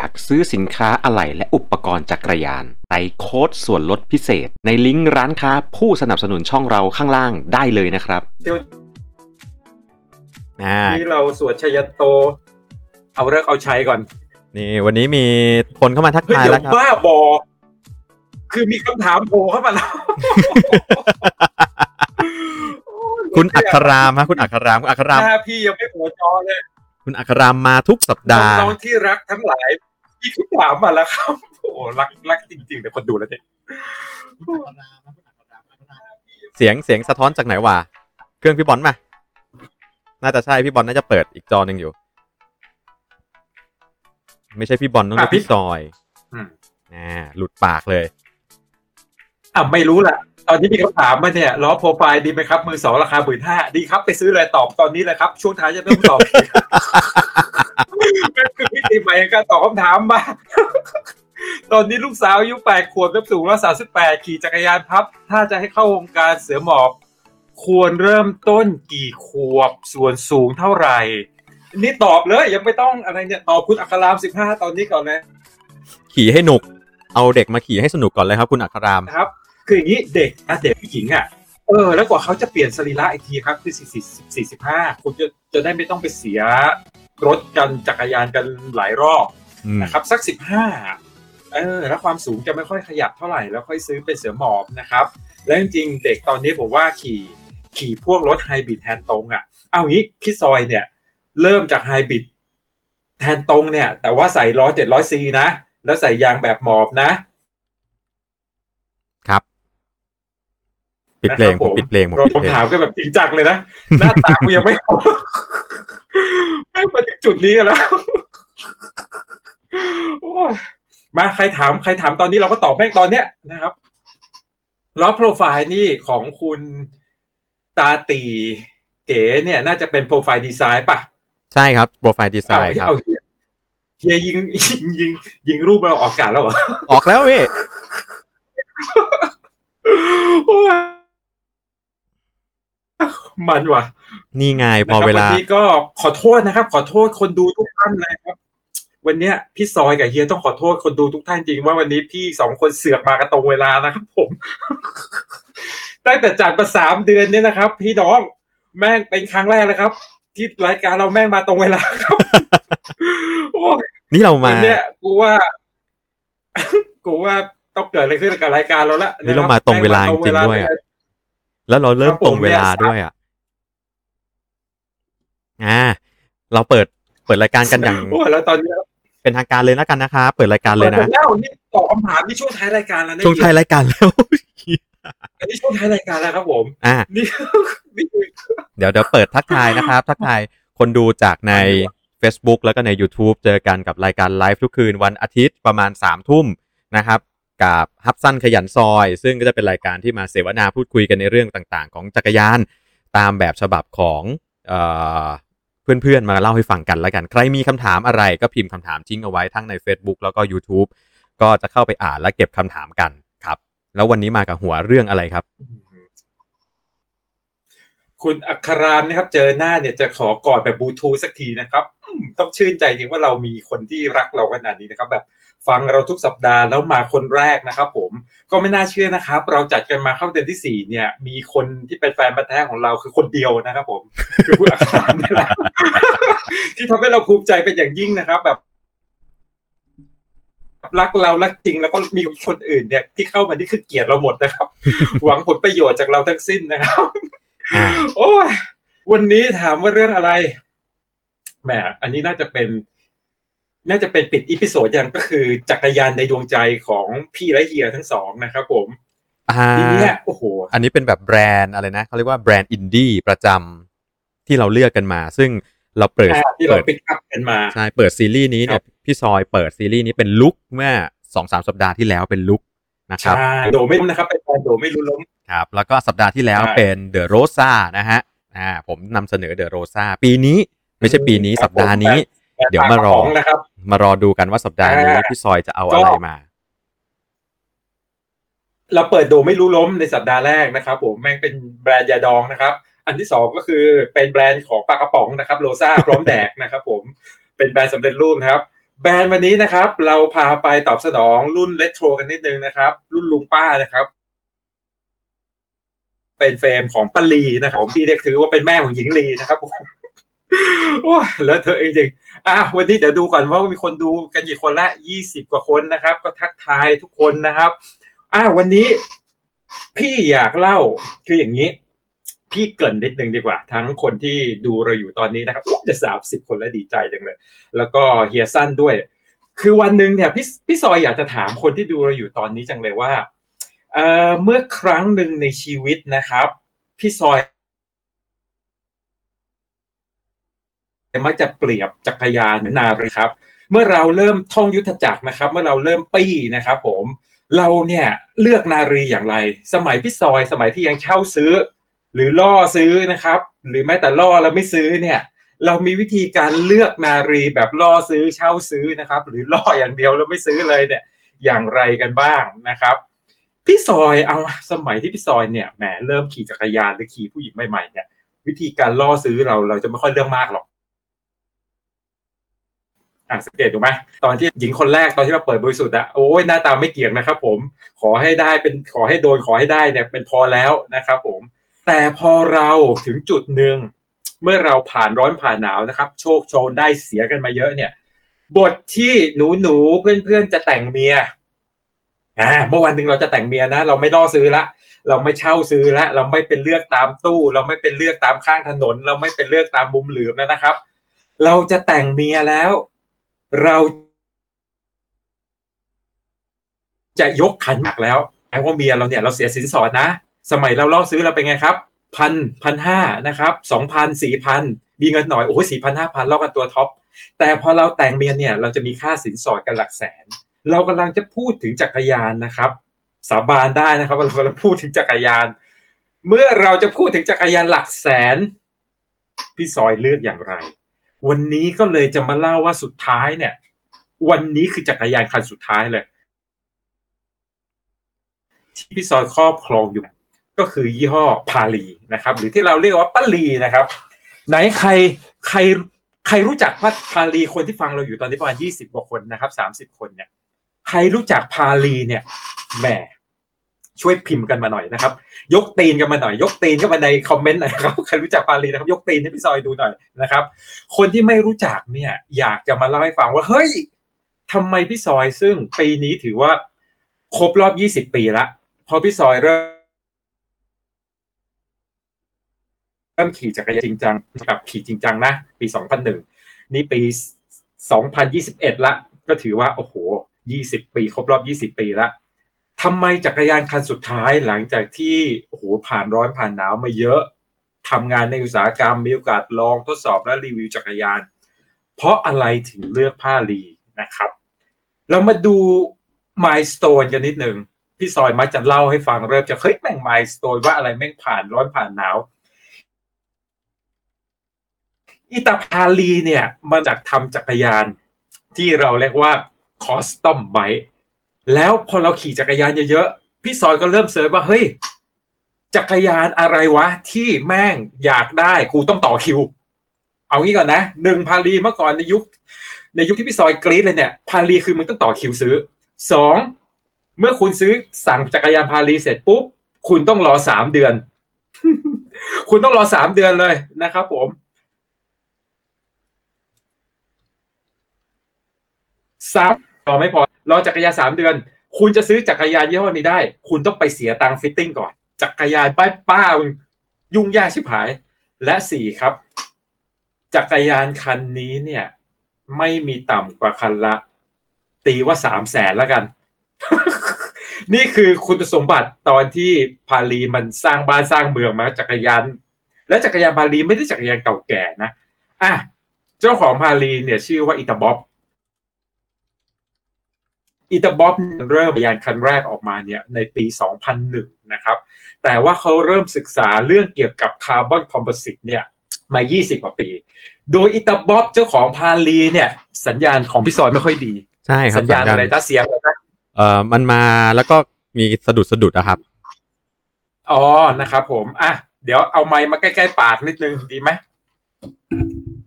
อยากซื้อสินค้าอะไหล่และอุปกรณ์จักรยานใส่โค้ดส่วนลดพิเศษในลิงก์ร้านค้าผู้สนับสนุนช่องเราข้างล่างได้เลยนะครับที่เราสวดชัยโตเอาเลิกเอาใช้ก่อนนี่วันนี้มีคนเข้ามาทักทายแล้วครับบ้าบอคือมีคำถามโผล่เข้ามาแล้วคุณอัครามฮะคุณอัครามพี่ยังไม่โผล่จอเลยคุณอัครามมาทุกสัปดาห์น้องที่รักทั้งหลายพี่คิดถามมาแล้วครับโอ้รักจริงๆแต่คนดูแล้วเนี่ยเสียงสะท้อนจากไหนวะเครื่องพี่บอลมาน่าจะใช่พี่บอลน่าจะเปิดอีกจอนึงอยู่ไม่ใช่พี่บอลต้องเป็นพี่ซอยหลุดปากเลยอ่ะไม่รู้ล่ะตอนนี้มีคำถามมาเนี่ยล้อโปรไฟล์ดีไหมครับมือสองราคา 15,000 ดีครับไปซื้อเลยตอบตอนนี้เลยครับช่วงท้ายจะไม่ต้องตอบเป็นคือวิธีใหม่ในการตอบคำถามมาตอนนี้ลูกสาวอายุ8ขวบกับสูง138ขี่จักรยานพับถ้าจะให้เข้าวงการเสือหมอบควรเริ่มต้นกี่ขวบส่วนสูงเท่าไหร่นี่ตอบเลยยังไม่ต้องอะไรเนี่ยตอบคุณอัคราม15ตอนนี้ก่อนนะขี่ให้หนุกเอาเด็กมาขี่ให้สนุกก่อนเลยครับคุณอัครามครับคืออย่างนี้เด็กผู้หญิงอ่ะแล้วกว่าเขาจะเปลี่ยนสรีระอีกทีครับคือ45คุณจะได้ไม่ต้องไปเสียรถกันจักรยานกันหลายรอบนะครับสัก15แล้วความสูงจะไม่ค่อยขยับเท่าไหร่แล้วค่อยซื้อเป็นเสือหมอบนะครับและจริงๆเด็กตอนนี้ผมว่าขี่พวกรถไฮบริดแทนตรงอ่ะเอางี้พี่ซอยเนี่ยเริ่มจากไฮบริดแทนตรงเนี่ยแต่ว่าใส่ล้อ 700C นะแล้วใส่ยางแบบหมอบนะครับปิดเพลงผมถามก็แบบจริงจังเลยนะหน้าตากูยังไม่ออกไม่มาถึงจุดนี้แล้วมาใครถามตอนนี้เราก็ตอบแม่งตอนเนี้ยนะครับล้อโปรไฟล์นี่ของคุณตาตีเก๋เนี่ยน่าจะเป็นโปรไฟล์ดีไซน์ป่ะใช่ครับโปรไฟล์ดีไซน์ครับเฮียยิงรูปเราออกอากาศแล้วเหรอออกแล้วพี่มันว่ะนี่ไงพอเวลาวันนี้ก็ขอโทษนะครับขอโทษคนดูทุกท่านเลยครับวันเนี้ยพี่ซอยกับเฮียต้องขอโทษคนดูทุกท่านจริงว่าวันนี้พี่2คนเสือกมากันตรงเวลานะครับผมตั้งแต่จัดมา3เดือนเนี่ยนะครับพี่น้องแม่งเป็นครั้งแรกเลยครับที่รายการเราแม่งมาตรงเวลาครับโอ้นี่เรามาเนี่ยกูว่าต้องเกิดอะไรขึ้นกับรายการเราละนี่เรามาตรงเวลาจริงด้วยแล้วเราเริ่มตรงเวลาด้วยอ่ะเราเปิดรายการกันอย่างแล้วตอนนี้เป็นทางการเลยแล้วกันนะคะเปิดรายการเลยนะแล้วนี่ตอบคำถามที่ช่วงท้ายรายการแล้วนะช่วงท้ายรายการแล้วอันนี้ช่วงท้ายรายการแล้วครับผมนี่เดี๋ยวเปิดทักทายนะครับทักทายคนดูจากใน Facebook แล้วก็ใน YouTube เจอกันกับรายการไลฟ์ทุกคืนวันอาทิตย์ประมาณ 3:00 น.นะครับกับฮับสั้นขยันซอยซึ่งก็จะเป็นรายการที่มาเสวนาพูดคุยกันในเรื่องต่างๆของจักรยานตามแบบฉบับของเพื่อนๆมาเล่าให้ฟังกันแล้วกันใครมีคำถามอะไรก็พิมพ์คำถามทิ้งเอาไว้ทั้งใน Facebook แล้วก็ YouTube ก็จะเข้าไปอ่านและเก็บคำถามกันครับแล้ววันนี้มากับหัวเรื่องอะไรครับคุณอัครามนะครับเจอหน้าเนี่ยจะขอกอดแบบบลูทูธสักทีนะครับต้องชื่นใจจริงว่าเรามีคนที่รักเราขนาดนี้นะครับแบบฟังเราทุกสัปดาห์แล้วมาคนแรกนะครับผมก็ไม่น่าเชื่อนะครับเราจัดกันมาเข้าเดือนที่4เนี่ยมีคนที่เป็นแฟนพันธุ์แท้ของเราคือคนเดียวนะครับผมคือคุณอัครามนี่แหละที่ทำให้เราภูมิใจเป็นอย่างยิ่งนะครับแบบรักเรารักจริงแล้วก็มีคนอื่นเนี่ยที่เข้ามานี่คือเกลียดเราหมดนะครับหวังผลประโยชน์จากเราทั้งสิ้นนะครับโอ้ยวันนี้ถามว่าเรื่องอะไรแหมอันนี้น่าจะเป็นปิดอีพิโซดอย่างก็คือจักรยานในดวงใจของพี่และเฮียทั้งสองนะครับผมทีนี้โอ้โหอันนี้เป็นแบบแบรนด์อะไรนะเขาเรียกว่าแบรนด์อินดี้ประจำที่เราเลือกกันมาซึ่งเราเปิดปิกอัพกันมาใช่เปิดซีรีส์นี้เนี่ยพี่ซอยเปิดซีรีส์นี้เป็นลุคเมื่อ 2-3 สัปดาห์ที่แล้วเป็นลุคนะครับใช่โดไม่ล้มนะครับเป็นโดไม่ล้มครับแล้วก็สัปดาห์ที่แล้วเป็น The Rosa นะฮะผมนำเสนอ The Rosa ปีนี้ไม่ใช่ปีนี้สัปดาห์นี้เดี๋ยวมารอดูกันว่าสัปดาห์นี้พี่ซอยจะเอาอะไรมาเราเปิดโดไม่ล้มในสัปดาห์แรกนะครับผมแม่งเป็นแบรนด์ยาดองนะครับอันที่2ก็คือเป็นแบรนด์ของปลากระป๋องนะครับโรซ่าพร้อมแดกนะครับผมเป็นแบรนด์สำเร็จรูปนะครับ แบรนด์วันนี้นะครับเราพาไปตอบสนองรุ่นเรโทรกันนิดนึงนะครับรุ่นลุงป้านะครับเป็นเฟรมของปลีนะครับที่เรียกถือว่าเป็นแม่ของหญิงลีนะครับโอ้แล้วเธอเองจริงวันนี้เดี๋ยวดูก่อนว่ามีคนดูกันกี่คนละ20กว่าคนนะครับก็ทักทายทุกคนนะครับวันนี้พี่อยากเล่าคืออย่างนี้พี่เกริ่นนิดนึงดีกว่าทั้งคนที่ดูเราอยู่ตอนนี้นะครับจะ30คนแล้วดีใจจังเลยแล้วก็เฮียสั้นด้วยคือวันนึงเนี่ยพี่ซอยอยากจะถามคนที่ดูเราอยู่ตอนนี้จังเลยว่าเมื่อครั้งนึงในชีวิตนะครับพี่ซอยมักจะเปรียบจักรยานเหมือนนาเลยครับเมื่อเราเริ่มท่องยุทธจักรนะครับเมื่อเราเริ่มปี้นะครับผมเราเนี่ยเลือกนารีอย่างไรสมัยพี่ซอยสมัยที่ยังเช่าซื้อหรือล่อซื้อนะครับหรือแม้แต่ล่อแล้วไม่ซื้อเนี่ยเรามีวิธีการเลือกนารีแบบล่อซื้อเช่าซื้อนะครับหรือล่ออย่างเดียวแล้วไม่ซื้อเลยเนี่ยอย่างไรกันบ้างนะครับพี่ซอยเอาสมัยที่พี่ซอยเนี่ยแหมเริ่มขี่จักรยานหรือขี่ผู้หญิงใหม่ๆเนี่ยวิธีการล่อซื้อเราจะไม่ค่อยเรื่องมากหรอกสังเกตดูไหมตอนที่หญิงคนแรกตอนที่เราเปิดบริสุทธิ์อะโอ้ยหน้าตาไม่เกี่ยงนะครับผมขอให้ได้เป็นขอให้โดนขอให้ได้เนี่ยเป็นพอแล้วนะครับผมแต่พอเราถึงจุดหนึ่งเมื่อเราผ่านร้อนผ่านหนาวนะครับโชคโชนได้เสียกันมาเยอะเนี่ยบทที่หนูเพื่อนๆจะแต่งเมียเมื่อวันนึงเราจะแต่งเมียนะเราไม่ล่อซื้อละเราไม่เช่าซื้อละเราไม่เป็นเลือกตามตู้เราไม่เป็นเลือกตามข้างถนนเราไม่เป็นเลือกตามมุมเหลือมแล้วนะครับเราจะแต่งเมียแล้วเราจะยกขันหมากแล้วแปลว่าเมียเราเนี่ยเราเสียสินสอดนะสมัยเราล่อซื้อเราเป็นไงครับ 1,000 1,500 นะครับ 2,000 4,000 มีเงินหน่อยโอ้ย 4,000 5,000 ล่อกันตัวท็อปแต่พอเราแต่งเมียเนี่ยเราจะมีค่าสินสอดกันหลักแสนเรากำลังจะพูดถึงจักรยานนะครับสาบานได้นะครับเรากำลังพูดถึงจักรยานเมื่อเราจะพูดถึงจักรยานหลักแสนพี่ซอยเลือกอย่างไรวันนี้ก็เลยจะมาเล่าว่าสุดท้ายเนี่ยวันนี้คือจักรยานคันสุดท้ายเลยที่พี่ซอยครอบครองอยู่ก็คือยี่ห้อพาลีนะครับหรือที่เราเรียกว่าปาลีนะครับไหนใครรู้จักว่าพาลีคนที่ฟังเราอยู่ตอนนี้ประมาณ20กว่าคนนะครับ30คนเนี่ยใครรู้จักพาลีเนี่ยแหมช่วยพิมพ์กันมาหน่อยนะครับยกตีนกันมาหน่อยยกตีนเข้ามาในคอมเมนต์หน่อยครับใครรู้จักปาลีนะครับยกตีนให้พี่ซอยดูหน่อยนะครับคนที่ไม่รู้จักเนี่ยอยากจะมาเล่าให้ฟังว่าเฮ้ยทำไมพี่ซอยซึ่งปีนี้ถือว่าครบรอบ20ปีละพอพี่ซอยเริ่มขี่จักรยานจริงจังกับขี่จริงจังนะปี2001นี่ปี2021ละก็ถือว่าโอ้โห20ปีครบรอบ20ปีละทำไมจักรยานคันสุดท้ายหลังจากที่โอ้โหผ่านร้อนผ่านหนาวมาเยอะทำงานในอุตสาหกรรมมีโอกาสลองทดสอบและรีวิวจักรยานเพราะอะไรถึงเลือกพาลีนะครับเรามาดู milestone กันนิดนึงพี่ซอยมักจะเล่าให้ฟังเริ่มจะเฮ้ยแม่ง milestone ว่าอะไรแม่งผ่านร้อนผ่านหนาวอีตาพาลีเนี่ยมาจากทำจักรยานที่เราเรียกว่า custom bikeแล้วพอเราขี่จักรยานเยอะๆพี่ซอยก็เริ่มเสิร์ชว่าเฮ้ยจักรยานอะไรวะที่แม่งอยากได้กูต้องต่อคิวเอางี้ก่อนนะ1พาลีเมื่อก่อนในยุคที่พี่ซอยกรี๊ดเลยเนี่ยพาลีคือมึงต้องต่อคิวซื้อ2เมื่อคุณซื้อสั่งจักรยานพาลีเสร็จปุ๊บคุณต้องรอ3เดือน คุณต้องรอ3เดือนเลยนะครับผม3ต่อไม่พอรอจักรยาน3เดือนคุณจะซื้อจักรยานยี่ห้อนี้ได้คุณต้องไปเสียตังค์ฟิตติ้งก่อนจักรยานป้ายุ่งยากชิบหายและ4ครับจักรยานคันนี้เนี่ยไม่มีต่ำกว่าคันละตีว่า 300,000 แล้วกัน นี่คือคุณสมบัติตอนที่พาลีมันสร้างบ้านสร้างเมืองมาจักรยานและจักรยานพาลีไม่ได้จักรยานเก่าแก่นะเจ้าของพาลีเนี่ยชื่อว่าอีตาบ๊อบเริ่มจักรยานคันแรกออกมาเนี่ยในปี2001นะครับแต่ว่าเขาเริ่มศึกษาเรื่องเกี่ยวกับคาร์บอนคอมโพสิตเนี่ยมา20กว่าปีโดยอีตาบ๊อบเจ้าของพาลีเนี่ยสัญญาณของพี่ซอยไม่ค่อยดีใช่ครับสัญญาณอะไรเสียงมันมาแล้วก็มีสะดุดนะครับนะครับผมเดี๋ยวเอาไมค์มาใกล้ๆปากนิดนึงดีมั้ย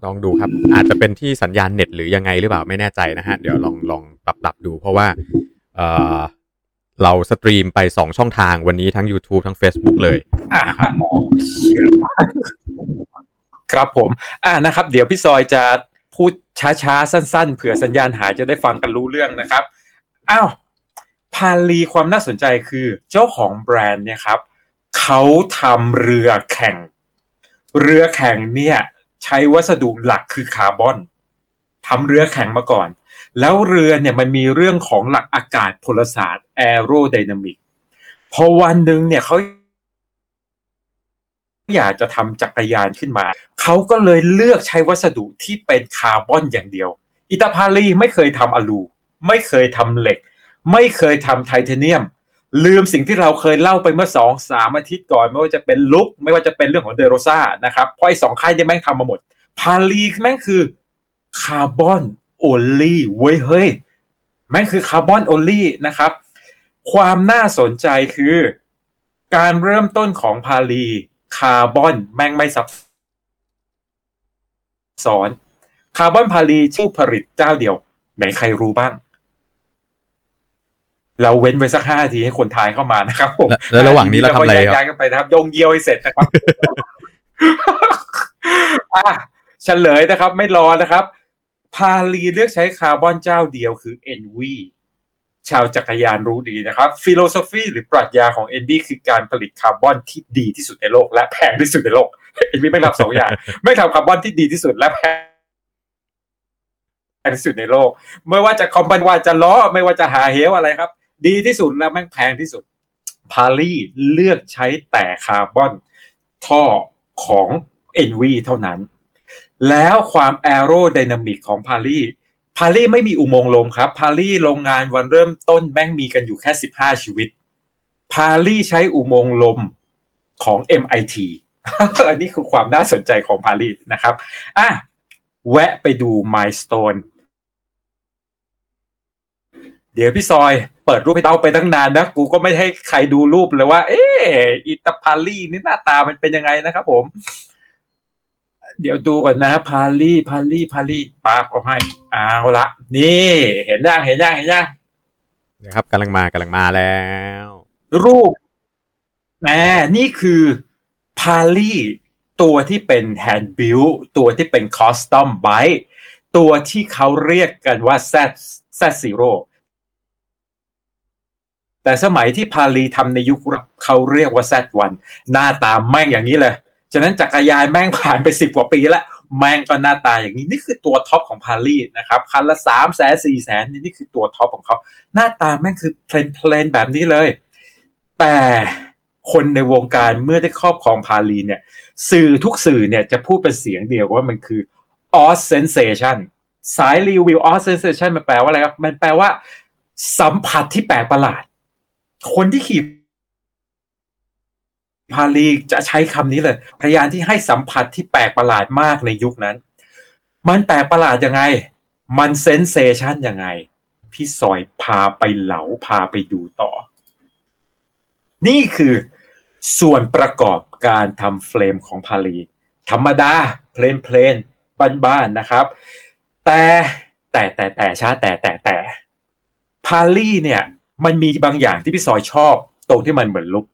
ลองดูครับอาจจะเป็นที่สัญญาณเน็ตหรือยังไงหรือเปล่าไม่แน่ใจนะฮะเดี๋ยวลองปรับดูเพราะว่าเราสตรีมไป2ช่องทางวันนี้ทั้ง YouTube ทั้ง Facebook เลยนะครับครับผมนะครับเดี๋ยวพี่ซอยจะพูดช้าๆสั้นๆเผื่อสัญญาณหายจะได้ฟังกันรู้เรื่องนะครับอ้าวพาลีความน่าสนใจคือเจ้าของแบรนด์เนี่ยครับเขาทำเรือแข่งเนี่ยใช้วัสดุหลักคือคาร์บอนทำเรือแข่งมาก่อนแล้วเรือเนี่ยมันมีเรื่องของหลักอากาศพลศาสตร์แอโรไดนามิกพอวันหนึ่งเนี่ยเขาอยากจะทำจักรยานขึ้นมาเขาก็เลยเลือกใช้วัสดุที่เป็นคาร์บอนอย่างเดียวอิตาพาลีไม่เคยทำอลูไม่เคยทำเหล็กไม่เคยทำไทเทเนียมลืมสิ่งที่เราเคยเล่าไปเมื่อ 2-3 อาทิตย์ก่อนไม่ว่าจะเป็นลุคไม่ว่าจะเป็นเรื่องของเดโรซ่านะครับเพราะไอ้2ค่ายเนี่ยแม่งทำมาหมดพาลีแม่งคือคาร์บอนโอลี่เว้ยเฮ้ยแม่งคือคาร์บอนโอลี่นะครับความน่าสนใจคือการเริ่มต้นของพาลีคาร์บอนแม่งไม่ซับซ้อนคาร์บอนพาลีชื่อผลิตเจ้าเดียวไหนใครรู้บ้างเราเว้นไปสัก5 นาทีให้คนทายเข้ามานะครับผมแล้วระหว่างนี้เราทำอะไรย้ายกันไปนะครับยงเยียวให้เสร็จนะครับเฉลยนะครับไม่รอนะครับพาลีเลือกใช้คาร์บอนเจ้าเดียวคือ NV ชาวจักรยานรู้ดีนะครับฟิโลโซฟีหรือปรัชญาของ NV คือการผลิตคาร์บอนที่ดีที่สุดในโลกและแพงที่สุดในโลก NV ไม่รับ2 อย่างไม่ทำคาร์บอนที่ดีที่สุดและแพงที่สุดในโลกไม่ว่าจะคอมบันว่าจะล้อไม่ว่าจะหาเหวอะไรครับดีที่สุดแล้วแม่งแพงที่สุดพาลีเลือกใช้แต่คาร์บอนท่อของ NV เท่านั้นแล้วความแอโรไดนามิกของพาลีไม่มีอุโมงค์ลมครับพาลีโรงงานวันเริ่มต้นแม่งมีกันอยู่แค่15ชีวิตพาลีใช้อุโมงค์ลมของ MIT อันนี้คือความน่าสนใจของพาลีนะครับแวะไปดู milestoneเดี๋ยวพี่ซอยเปิดรูปให้เต้าไปตั้งนานนะกูก็ไม่ให้ใครดูรูปเลยว่าเอ๊ะอิตาพาลีนี่หน้าตามันเป็นยังไงนะครับผมเดี๋ยวดูก่อนนะพาลีปากเอาให้เอาละนี่เห็นยังนะครับกำลังมาแล้วรูปนี่คือพาลีตัวที่เป็นแฮนด์บิลต์ตัวที่เป็นคอสตอมไบค์ตัวที่เขาเรียกกันว่าZ0แต่สมัยที่พาลีทำในยุคเขาเรียกว่า Z1 หน้าตาแม่งอย่างนี้เลยฉะนั้นจักรยานแม่งผ่านไป10กว่าปีแล้วแม่งก็หน้าตาอย่างนี้นี่คือตัวท็อปของพาลีนะครับคันละ 300,000 400,000 นี่คือตัวท็อปของเขาหน้าตาแม่งคือเพลนแบบนี้เลยแต่คนในวงการเมื่อได้ครอบครองพาลีเนี่ยสื่อทุกสื่อเนี่ยจะพูดเป็นเสียงเดียวว่ามันคือ Oz Sensation สายรีวิว Oz Sensation มันแปลว่าอะไรครับมันแปลว่าสัมผัสที่แปลกประหลาดคนที่ขี่พาลีจะใช้คำนี้เลยพยานที่ให้สัมผัสที่แปลกประหลาดมากในยุคนั้นมันแปลกประหลาดยังไงมันเซนเซชันยังไงพี่ซอยพาไปดูต่อนี่คือส่วนประกอบการทำเฟรมของพาลีธรรมดาเพลนบ้านๆนะครับแต่พาลีเนี่ยมันมีบางอย่างที่พี่ซอยชอบตรงที่มันเหมือนลุก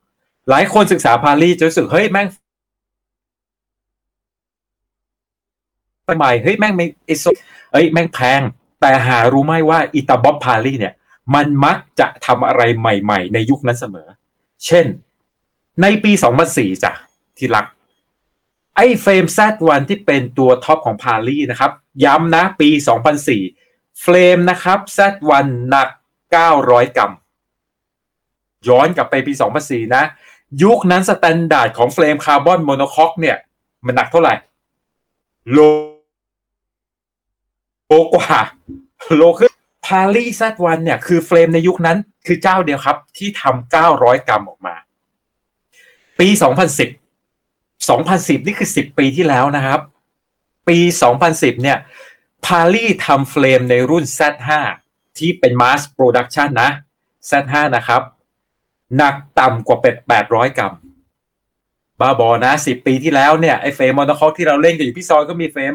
หลายคนศึกษาพาลีจะรู้สึกเฮ้ยแม่งใหม่เฮ้ยแม่งไอ้โซเอ้ยแม่งแพงแต่หารู้ไหมว่าอิตาบ๊อบพาลีเนี่ยมันมักจะทำอะไรใหม่ๆในยุคนั้นเสมอเช่นในปี2004จ้ะที่รักไอ้เฟรม Z1 ที่เป็นตัวท็อปของพาลีนะครับย้ำนะปี2004เฟรมนะครับ Z1 หนัก900 กรัมย้อนกลับไปปี2004นะยุคนั้นสแตนดาร์ดของเฟรมคาร์บอนโมโนค็อกเนี่ยมันหนักเท่าไหร่โลกว่าโลขึ้นพาลี Z1 เนี่ยคือเฟรมในยุคนั้นคือเจ้าเดียวครับที่ทำ900 กรัมออกมาปี2010นี่คือ10ปีที่แล้วนะครับปี2010เนี่ยพาลีทำเฟรมในรุ่น Z5ที่เป็น mass production นะ Z5 นะครับหนักต่ำกว่าเป็ด800 กรัมบ้าบอนะ10ปีที่แล้วเนี่ยไอ้เฟรมมอนโนค็อกที่เราเล่นกันอยู่พี่ซอยก็มีเฟรม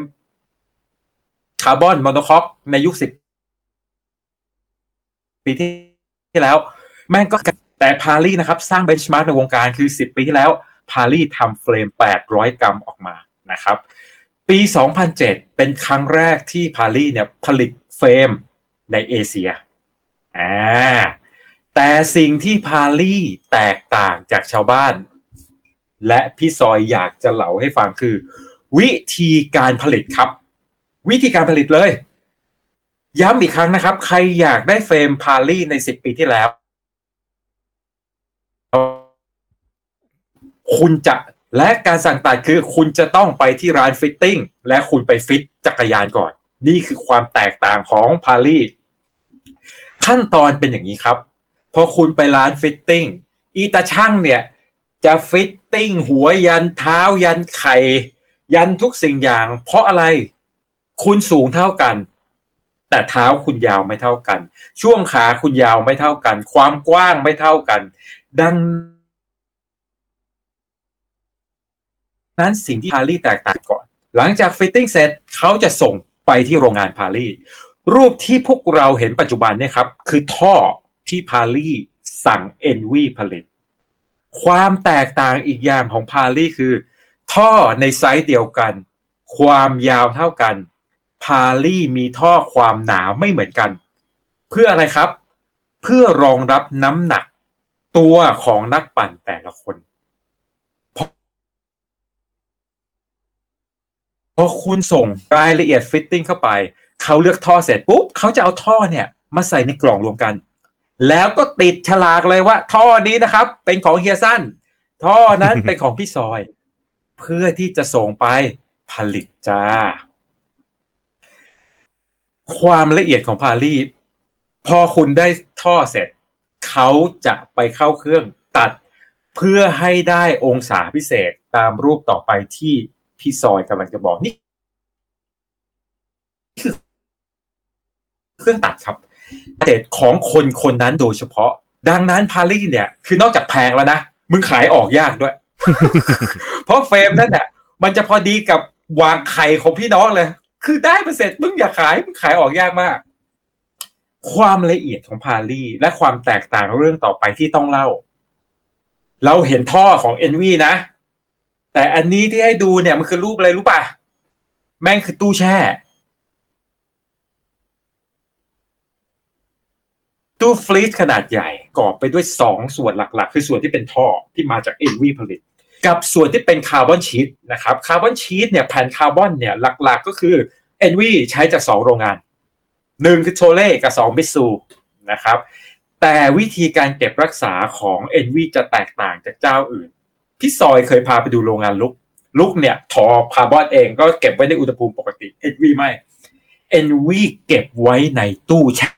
คาร์บอนมอนโนคอกในยุค10 ปีที่แล้วแม่งก็แต่พาลีนะครับสร้างเบนช์มาร์คในวงการคือ10 ปีที่แล้วพาลีทำเฟรม800กรัมออกมานะครับปี2007เป็นครั้งแรกที่พาลีเนี่ยผลิตเฟรมในเอเชียแต่สิ่งที่พาลีแตกต่างจากชาวบ้านและพี่ซอยอยากจะเล่าให้ฟังคือวิธีการผลิตครับวิธีการผลิตเลยย้ำอีกครั้งนะครับใครอยากได้เฟรมพาลีใน10 ปีที่แล้วคุณจะและการสั่งตัดคือคุณจะต้องไปที่ร้านฟิตติ้งและคุณไปฟิตจักรยานก่อนนี่คือความแตกต่างของพาลีขั้นตอนเป็นอย่างนี้ครับพอคุณไปร้านฟิตติ้งอีตาช่างเนี่ยจะฟิตติ้งหัวยันเท้ายันไข่ยันทุกสิ่งอย่างเพราะอะไรคุณสูงเท่ากันแต่เท้าคุณยาวไม่เท่ากันช่วงขาคุณยาวไม่เท่ากันความกว้างไม่เท่ากันดังนั้นสิ่งที่พาลีแตกต่างก่อนหลังจากฟิตติ้งเสร็จเขาจะส่งไปที่โรงงานพาลีรูปที่พวกเราเห็นปัจจุบันเนี่ยครับคือท่อที่พาลีสั่ง NV ผลิตความแตกต่างอีกอย่างของพาลีคือท่อในไซส์เดียวกันความยาวเท่ากันพาลีมีท่อความหนาไม่เหมือนกันเพื่ออะไรครับเพื่อรองรับน้ำหนักตัวของนักปั่นแต่ละคนพอคุณส่งรายละเอียดฟิตติ้งเข้าไปเขาเลือกท่อเสร็จปุ๊บเขาจะเอาท่อเนี่ยมาใส่ในกล่องรวมกันแล้วก็ติดฉลากเลยว่าท่อนี้นะครับเป็นของเฮียสั้นท่อนั้นเป็นของพี่ซอยเพื่อที่จะส่งไปผลิตจ้าความละเอียดของพาลีพอคุณได้ท่อเสร็จเขาจะไปเข้าเครื่องตัดเพื่อให้ได้องศาพิเศษตามรูปต่อไปที่พี่ซอยกำลังจะบอกนี่คือเครื่องตัดครับเศษของคนคนนั้นโดยเฉพาะดังนั้นพาลีเนี่ยคือนอกจากแพงแล้วนะมึงขายออกยากด้วย เพราะเฟรมนั่นแหละมันจะพอดีกับวางไข่ของพี่น้องเลยคือได้มาเสร็จมึงอย่าขายมึงขายออกยากมากความละเอียดของพาลีและความแตกต่างเรื่องต่อไปที่ต้องเล่าเราเห็นท่อของเอ็นวีนะแต่อันนี้ที่ให้ดูเนี่ยมันคือรูปอะไรรู้ป่ะแม่งคือตู้แช่ตู้ฟรีซขนาดใหญ่ประกอบไปด้วย2ส่วนหลักๆคือส่วนที่เป็นท่อที่มาจาก NV ผลิตกับส่วนที่เป็นคาร์บอนชีทนะครับคาร์บอนชีทเนี่ยแผ่นคาร์บอนเนี่ยหลักๆก็คือ NV ใช้จาก2โรงงาน1คือโชเล่กับ2มิตซูนะครับแต่วิธีการเก็บรักษาของ NV จะแตกต่างจากเจ้าอื่นพี่ซอยเคยพาไปดูโรงงานลุกเนี่ยถอคาร์บอนเองก็เก็บไว้ในอุณหภูมิปกติ NV ไม่ NV เก็บไว้ในตู้แช่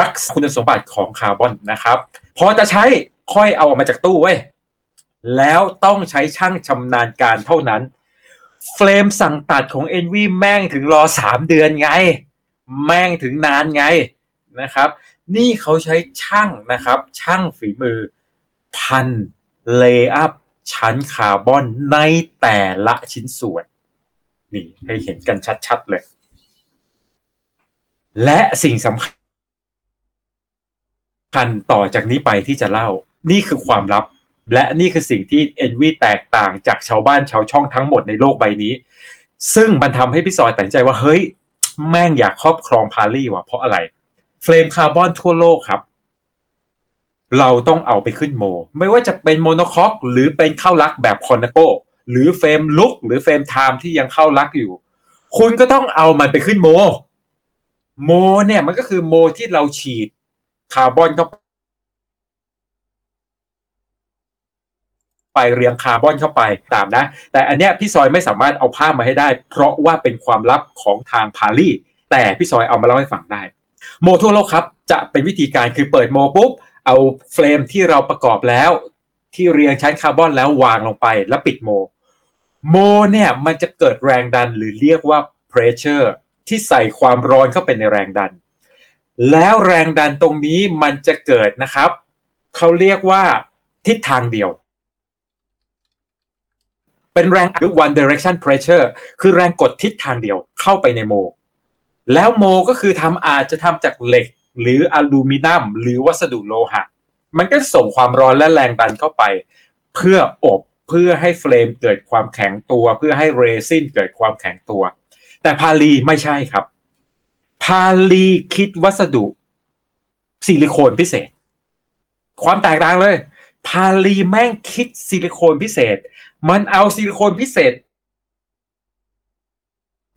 รักษาคุณสมบัติของคาร์บอนนะครับพอจะใช้ค่อยเอาออกมาจากตู้ไว้แล้วต้องใช้ช่างชำนาญการเท่านั้นเฟรมสั่งตัดของ NV แม่งถึงรอ3เดือนไงแม่งถึงนานไงนะครับนี่เขาใช้ช่างนะครับช่างฝีมือพันเลย์อัพชั้นคาร์บอนในแต่ละชิ้นส่วนนี่ให้เห็นกันชัดๆเลยและสิ่งสำคัญต่อจากนี้ไปที่จะเล่านี่คือความลับและนี่คือสิ่งที่ NV แตกต่างจากชาวบ้านชาวช่องทั้งหมดในโลกใบนี้ซึ่งมันทำให้พี่ซอยตัดใจว่าเฮ้ยแม่งอยากครอบครองพาลีว่ะเพราะอะไรเฟรมคาร์บอนทั่วโลกครับเราต้องเอาไปขึ้นโมไม่ว่าจะเป็นโมโนคอกหรือเป็นเข้าลักแบบคอนาโกหรือเฟรมลุกหรือเฟรมไทม์ที่ยังเข้าลักอยู่คุณก็ต้องเอามันไปขึ้นโมเนี่ยมันก็คือโมที่เราฉีดคาร์บอนเข้าไปเรียงคาร์บอนเข้าไปตามนะแต่อันเนี้ยพี่ซอยไม่สามารถเอาภาพมาให้ได้เพราะว่าเป็นความลับของทางพาลีแต่พี่ซอยเอามาเล่าให้ฟังได้โมทั่วโลกครับจะเป็นวิธีการคือเปิดโมปุ๊บเอาเฟรมที่เราประกอบแล้วที่เรียงชั้นคาร์บอนแล้ววางลงไปแล้วปิดโมเนี่ยมันจะเกิดแรงดันหรือเรียกว่า pressure ที่ใส่ความร้อนเข้าไปในแรงดันแล้วแรงดันตรงนี้มันจะเกิดนะครับเขาเรียกว่าทิศทางเดียว เป็นแรงอัด one direction pressure คือแรงกดทิศทางเดียวเข้าไปในโมแล้วโมก็คือทำอาจจะทำจากเหล็กหรืออลูมิเนียมหรือวัสดุโลหะมันก็ส่งความร้อนและแรงดันเข้าไปเพื่ออบเพื่อให้เฟรมเกิดความแข็งตัวเพื่อให้เรซินเกิดความแข็งตัวแต่พาลีไม่ใช่ครับพาลีคิดวัสดุซิลิโคนพิเศษความแตกต่างเลยพาลีแม่งคิดซิลิโคนพิเศษมันเอาซิลิโคนพิเศษ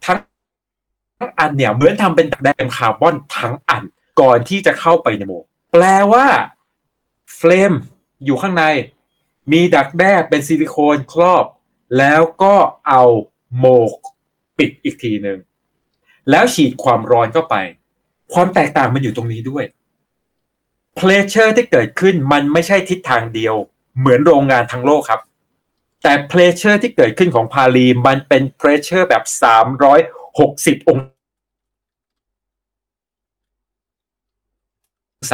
ทั้งอันเนี่ยเหมือนทำเป็นแดมคาร์บอนทั้งอันก่อนที่จะเข้าไปในโมแปลว่าเฟรมอยู่ข้างในมีดักแด้เป็นซิลิโคนครอบแล้วก็เอาโมปิดอีกทีนึงแล้วฉีดความร้อนเข้าไปความแตกต่างมันอยู่ตรงนี้ด้วยเพรสเชอร์ที่เกิดขึ้นมันไม่ใช่ทิศทางเดียวเหมือนโรงงานทั้งโลกครับแต่เพรสเชอร์ที่เกิดขึ้นของพาลีมันเป็นเพรสเชอร์แบบ360อง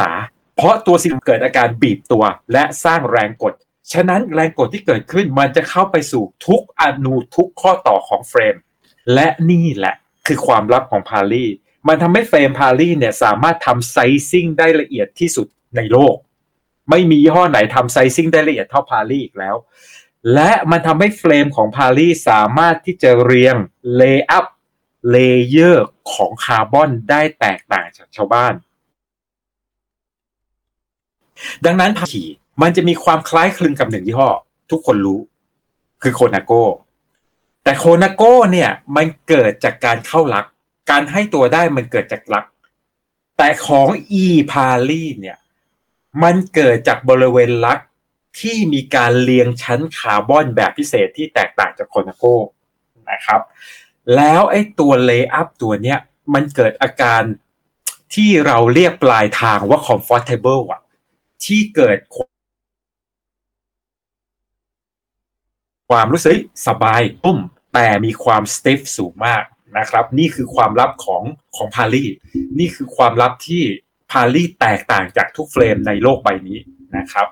ศาเพราะตัวซิลิโคนเกิดอาการบีบตัวและสร้างแรงกดฉะนั้นแรงกดที่เกิดขึ้นมันจะเข้าไปสู่ทุกอนูทุกข้อต่อของเฟรมและนี่แหละคือความลับของพาลีมันทำให้เฟรมพาลีเนี่ยสามารถทำไซซิ่งได้ละเอียดที่สุดในโลกไม่มียี่ห้อไหนทำไซซิ่งได้ละเอียดเท่าพาลีอีกแล้วและมันทำให้เฟรมของพาลีสามารถที่จะเรียงเลย์อัพเลเยอร์ของคาร์บอนได้แตกต่างจากชาวบ้านดังนั้นพาลีมันจะมีความคล้ายคลึงกับหนึ่งยี่ห้อทุกคนรู้คือโคนาโกแต่โคนาโกเนี่ยมันเกิดจากการเข้าลักการให้ตัวได้มันเกิดจากลักแต่ของอีพาลีเนี่ยมันเกิดจากบริเวณลักที่มีการเรียงชั้นคาร์บอนแบบพิเศษที่แตกต่างจากโคนาโกนะครับแล้วไอ้ตัวเลย์อัพตัวเนี้ยมันเกิดอาการที่เราเรียกปลายทางว่า comfortable อ่ะที่เกิดความรู้สึกสบายนุ่มแต่มีความ stiff สูงมากนะครับนี่คือความลับของพาลีนี่คือความลับที่พาลีแตกต่างจากทุกเฟรมในโลกใบนี้นะครับ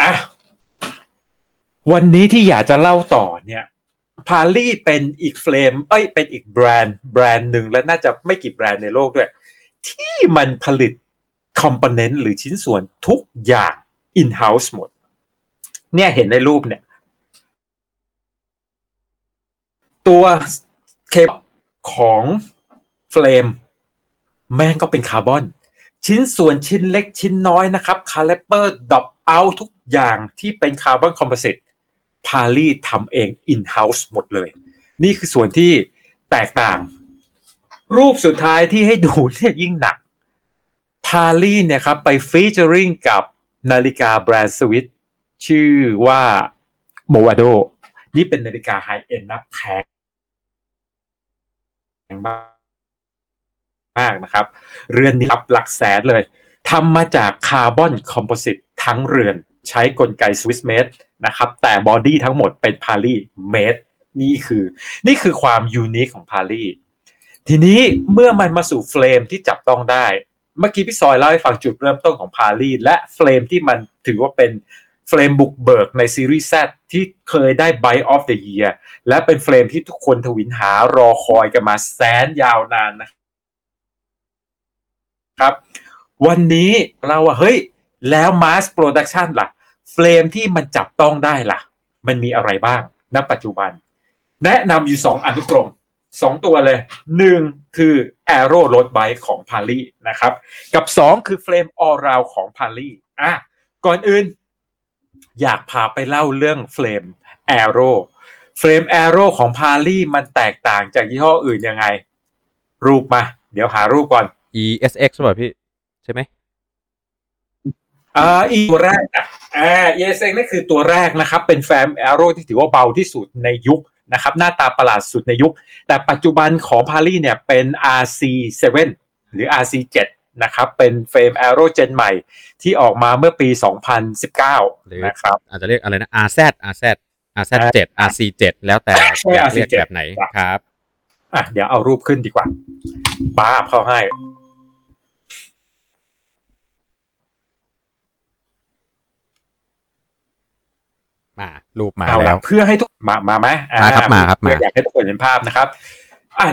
อ่ะวันนี้ที่อยากจะเล่าต่อเนี่ยพาลีเป็นอีกเฟรมเป็นอีกแบรนด์หนึ่งและน่าจะไม่กี่แบรนด์ในโลกด้วยที่มันผลิตคอมโพเนนต์หรือชิ้นส่วนทุกอย่าง in-house หมดเนี่ยเห็นในรูปเนี่ยตัวเคปของเฟรมแม่งก็เป็นคาร์บอนชิ้นส่วนชิ้นเล็กชิ้นน้อยนะครับคาลิเปอร์ดรอปเอาทุกอย่างที่เป็นคาร์บอนคอมโพสิตพาลีทำเอง in-house หมดเลยนี่คือส่วนที่แตกต่างรูปสุดท้ายที่ให้ดูเนี่ยยิ่งหนักพาลีเนี่ยครับไปฟีเจอริงกับนาฬิกาแบรนด์สวิสชื่อว่าโมวาโดนี่เป็นนาฬิกาไฮเอ็นด์นะแพงมากนะครับเรือนนี้รับหลักแสนเลยทำมาจากคาร์บอนคอมโพสิตทั้งเรือนใช้กลไกสวิสเมดนะครับแต่บอดี้ทั้งหมดเป็นพาลีเมดนี่คือความยูนิคของพาลีทีนี้เมื่อมันมาสู่เฟรมที่จับต้องได้เมื่อกี้พี่ซอยเล่าให้ฟังจุดเริ่มต้นของพาลีและเฟรมที่มันถือว่าเป็นเฟรมบุกเบิกในซีรีส์ Z ที่เคยได้ Bike of the Year และเป็นเฟรมที่ทุกคนทวินหารอคอยกันมาแสนยาวนานนะครับวันนี้เราว่าเฮ้ยแล้ว Mass Production ล่ะเฟรมที่มันจับต้องได้ล่ะมันมีอะไรบ้างณปัจจุบันแนะนำอยู่2อนุกรม2ตัวเลย1คือ Aero Road Bike ของ Pali นะครับกับ2คือเฟรม All Round ของ Pali ก่อนอื่นอยากพาไปเล่าเรื่องเฟรม Aero ของ Pali มันแตกต่างจากยี่ห้ออื่นยังไงรูปมาเดี๋ยวหารูปก่อน ESX ป่ะพี่ใช่ไหมตัวแรกESX นี่คือตัวแรกนะครับเป็นเฟรม Aero ที่ถือว่าเบาที่สุดในยุคนะครับหน้าตาประหลาดสุดในยุคแต่ปัจจุบันของพาลีเนี่ยเป็น RC7 หรือ RC7 นะครับเป็นเฟรม Aero Gen ใหม่ที่ออกมาเมื่อปี2019หรือนะครับอาจจะเรียกอะไรนะ RZ7 RC7 แล้วแต่อยากเรียกแบบไหนครับเดี๋ยวเอารูปขึ้นดีกว่าป้าเข้าให้ มารูปมาแล้วเพื่อให้ทุกมาไหมมาครับมาอยากให้ทุกคนเห็นภาพนะครับ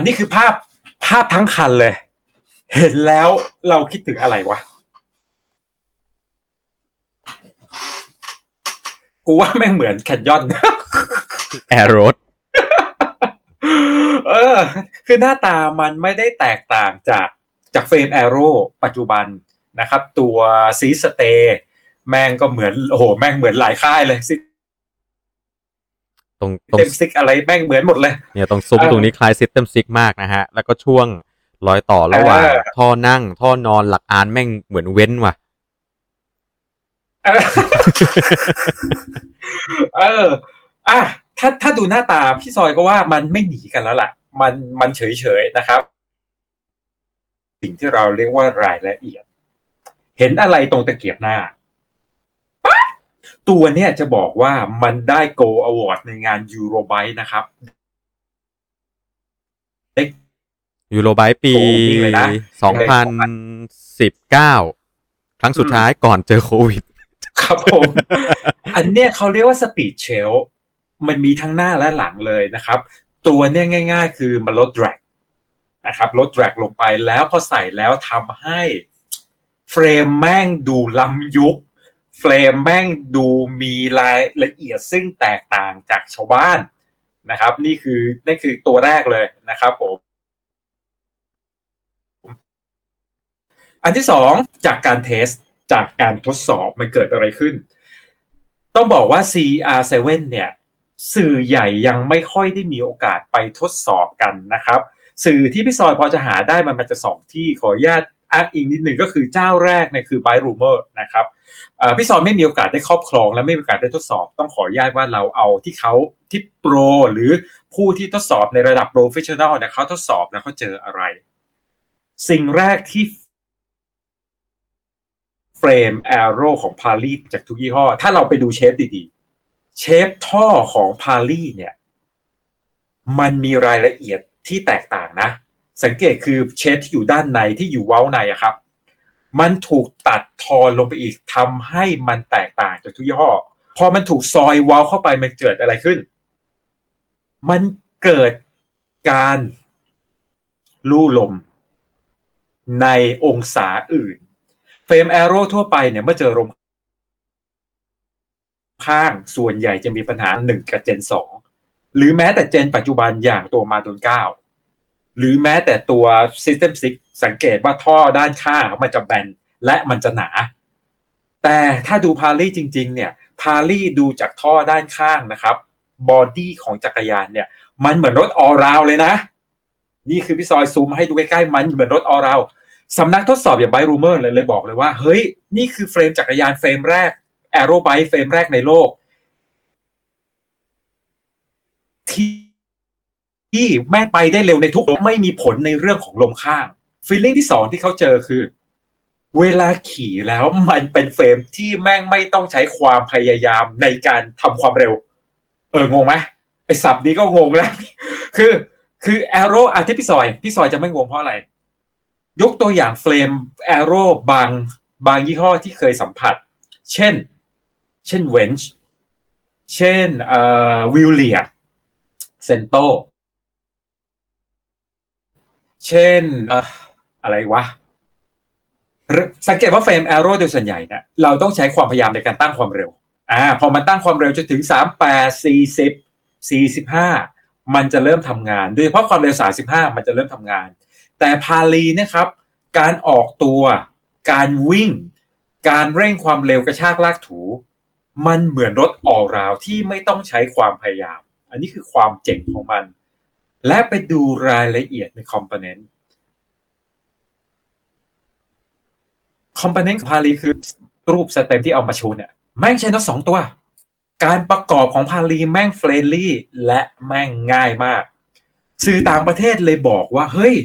นี่คือภาพทั้งคันเลยเห็นแล้วเราคิดถึงอะไรวะกูว่าแม่งเหมือนแคทยอนแอร์โรดคือหน้าตามันไม่ได้แตกต่างจากเฟรมแอโร่ปัจจุบันนะครับตัวซีสเตย์แม่งก็เหมือนโอ้โหแม่งเหมือนหลายค่ายเลยซิตรงเต็มซิกอะไรแม่งเหมือนหมดเลยเนี่ยตรงซุ้มตรงนี้คล้ายซิสเต็มซิกมากนะฮะแล้วก็ช่วงรอยต่อระหว่างท่อนั่งท่อนอนหลักอานแม่งเหมือนเว้นว่ะถ้าดูหน้าตาพี่ซอยก็ว่ามันไม่หนีกันแล้วล่ะมันเฉยๆนะครับสิ่งที่เราเรียกว่ารายละเอียดเห็นอะไรตรงตะเกียบหน้าตัวเนี่ยจะบอกว่ามันได้โกลอวอร์ดในงานยูโรไบต์นะครับยูโรไบต์ปี2019ครั้งสุดท้ายก่อนเจอโควิดครับผมอันเนี้ยเขาเรียกว่าสปีดเชลมันมีทั้งหน้าและหลังเลยนะครับตัวเนี่ยง่ายๆคือมันลดแดรกนะครับลดแดรกลงไปแล้วพอใส่แล้วทำให้เฟรมแม่งดูล้ำยุคเฟรมแม่งดูมีรายละเอียดซึ่งแตกต่างจากชาวบ้านนะครับนี่คือตัวแรกเลยนะครับผมอันที่สองจากการทดสอบมันเกิดอะไรขึ้นต้องบอกว่า CR7 เนี่ยสื่อใหญ่ยังไม่ค่อยได้มีโอกาสไปทดสอบกันนะครับสื่อที่พี่ซอยพอจะหาได้มันจะสองที่ขออนุญาตอ้างอิงนิดหนึ่งก็คือเจ้าแรกเนี่ยคือ Byte Rumor นะครับพี่ซอยไม่มีโอกาสได้ครอบครองและไม่มีโอกาสได้ทดสอบต้องขออนุญาตว่าเราเอาที่เขาที่โปรหรือผู้ที่ทดสอบในระดับ Professional เนี่ยเขาทดสอบแล้วเขาเจออะไรสิ่งแรกที่เฟรมแอโร่ของพาลีจากทุกยี่ห้อถ้าเราไปดูเชฟดีๆเชฟท่อของพาลีเนี่ยมันมีรายละเอียดที่แตกต่างนะสังเกตคือเชฟที่อยู่ด้านในที่อยู่เว้าในอะครับมันถูกตัดทอนลงไปอีกทำให้มันแตกต่างจากทุกยี่ห้อพอมันถูกซอยเว้าเข้าไปมันเกิดอะไรขึ้นมันเกิดการลู่ลมในองศาอื่นเฟรมแอโร่ทั่วไปเนี่ยเมื่อเจอลมข้างส่วนใหญ่จะมีปัญหา1กับเจน2หรือแม้แต่เจนปัจจุบันอย่างตัวมาดอน9หรือแม้แต่ตัว System 6 สังเกตว่าท่อด้านข้างมันจะแบนและมันจะหนาแต่ถ้าดูพาลี่จริงๆเนี่ยพาลี่ดูจากท่อด้านข้างนะครับบอดี้ของจักรยานเนี่ยมันเหมือนรถออลราวด์เลยนะนี่คือพี่ซอยซูมให้ดูใกล้ๆมันเหมือนรถออลราวด์สำนักทดสอบอย่าง Byte Rumor เลยบอกเลยว่าเฮ้ยนี่คือเฟรมจักรยานเฟรมแรก Aerobyte เฟรมแรกในโลกที่แม่งไปได้เร็วในทุกไม่มีผลในเรื่องของลมข้างฟีลลิ่งที่2ที่เขาเจอคือเวลาขี่แล้วมันเป็นเฟรมที่แม่งไม่ต้องใช้ความพยายามในการทำความเร็วงงไหมไอ้ศัพท์นี้ก็งงแล้วคือ Aero ที่พี่ซอยจะไม่งงเพราะอะไรยกตัวอย่างเฟรมแอโร่บางยี่ห้อที่เคยสัมผัสเช่นเวนช์เช่นวิลเลียเซนโตเช่นอะไรวะสังเกตว่าเฟรมแอโร่โดยส่วนใหญ่เนี่ยเราต้องใช้ความพยายามในการตั้งความเร็วพอมันตั้งความเร็วจนถึง38 40 45มันจะเริ่มทำงานโดยเฉพาะความเร็ว35มันจะเริ่มทำงานแต่พาลีนะครับการออกตัวการวิ่งการเร่งความเร็วกระชากลากถูมันเหมือนรถออลราวด์ที่ไม่ต้องใช้ความพยายามอันนี้คือความเจ๋งของมันและไปดูรายละเอียดในคอมโพเนนต์พาลีคือรูปสเต็มที่เอามาชูเนี่ยแม่งใช้ทั้งสองตัวการประกอบของพาลีแม่งเฟรนลี่และแม่งง่ายมากสื่อต่างประเทศเลยบอกว่าเฮ้ย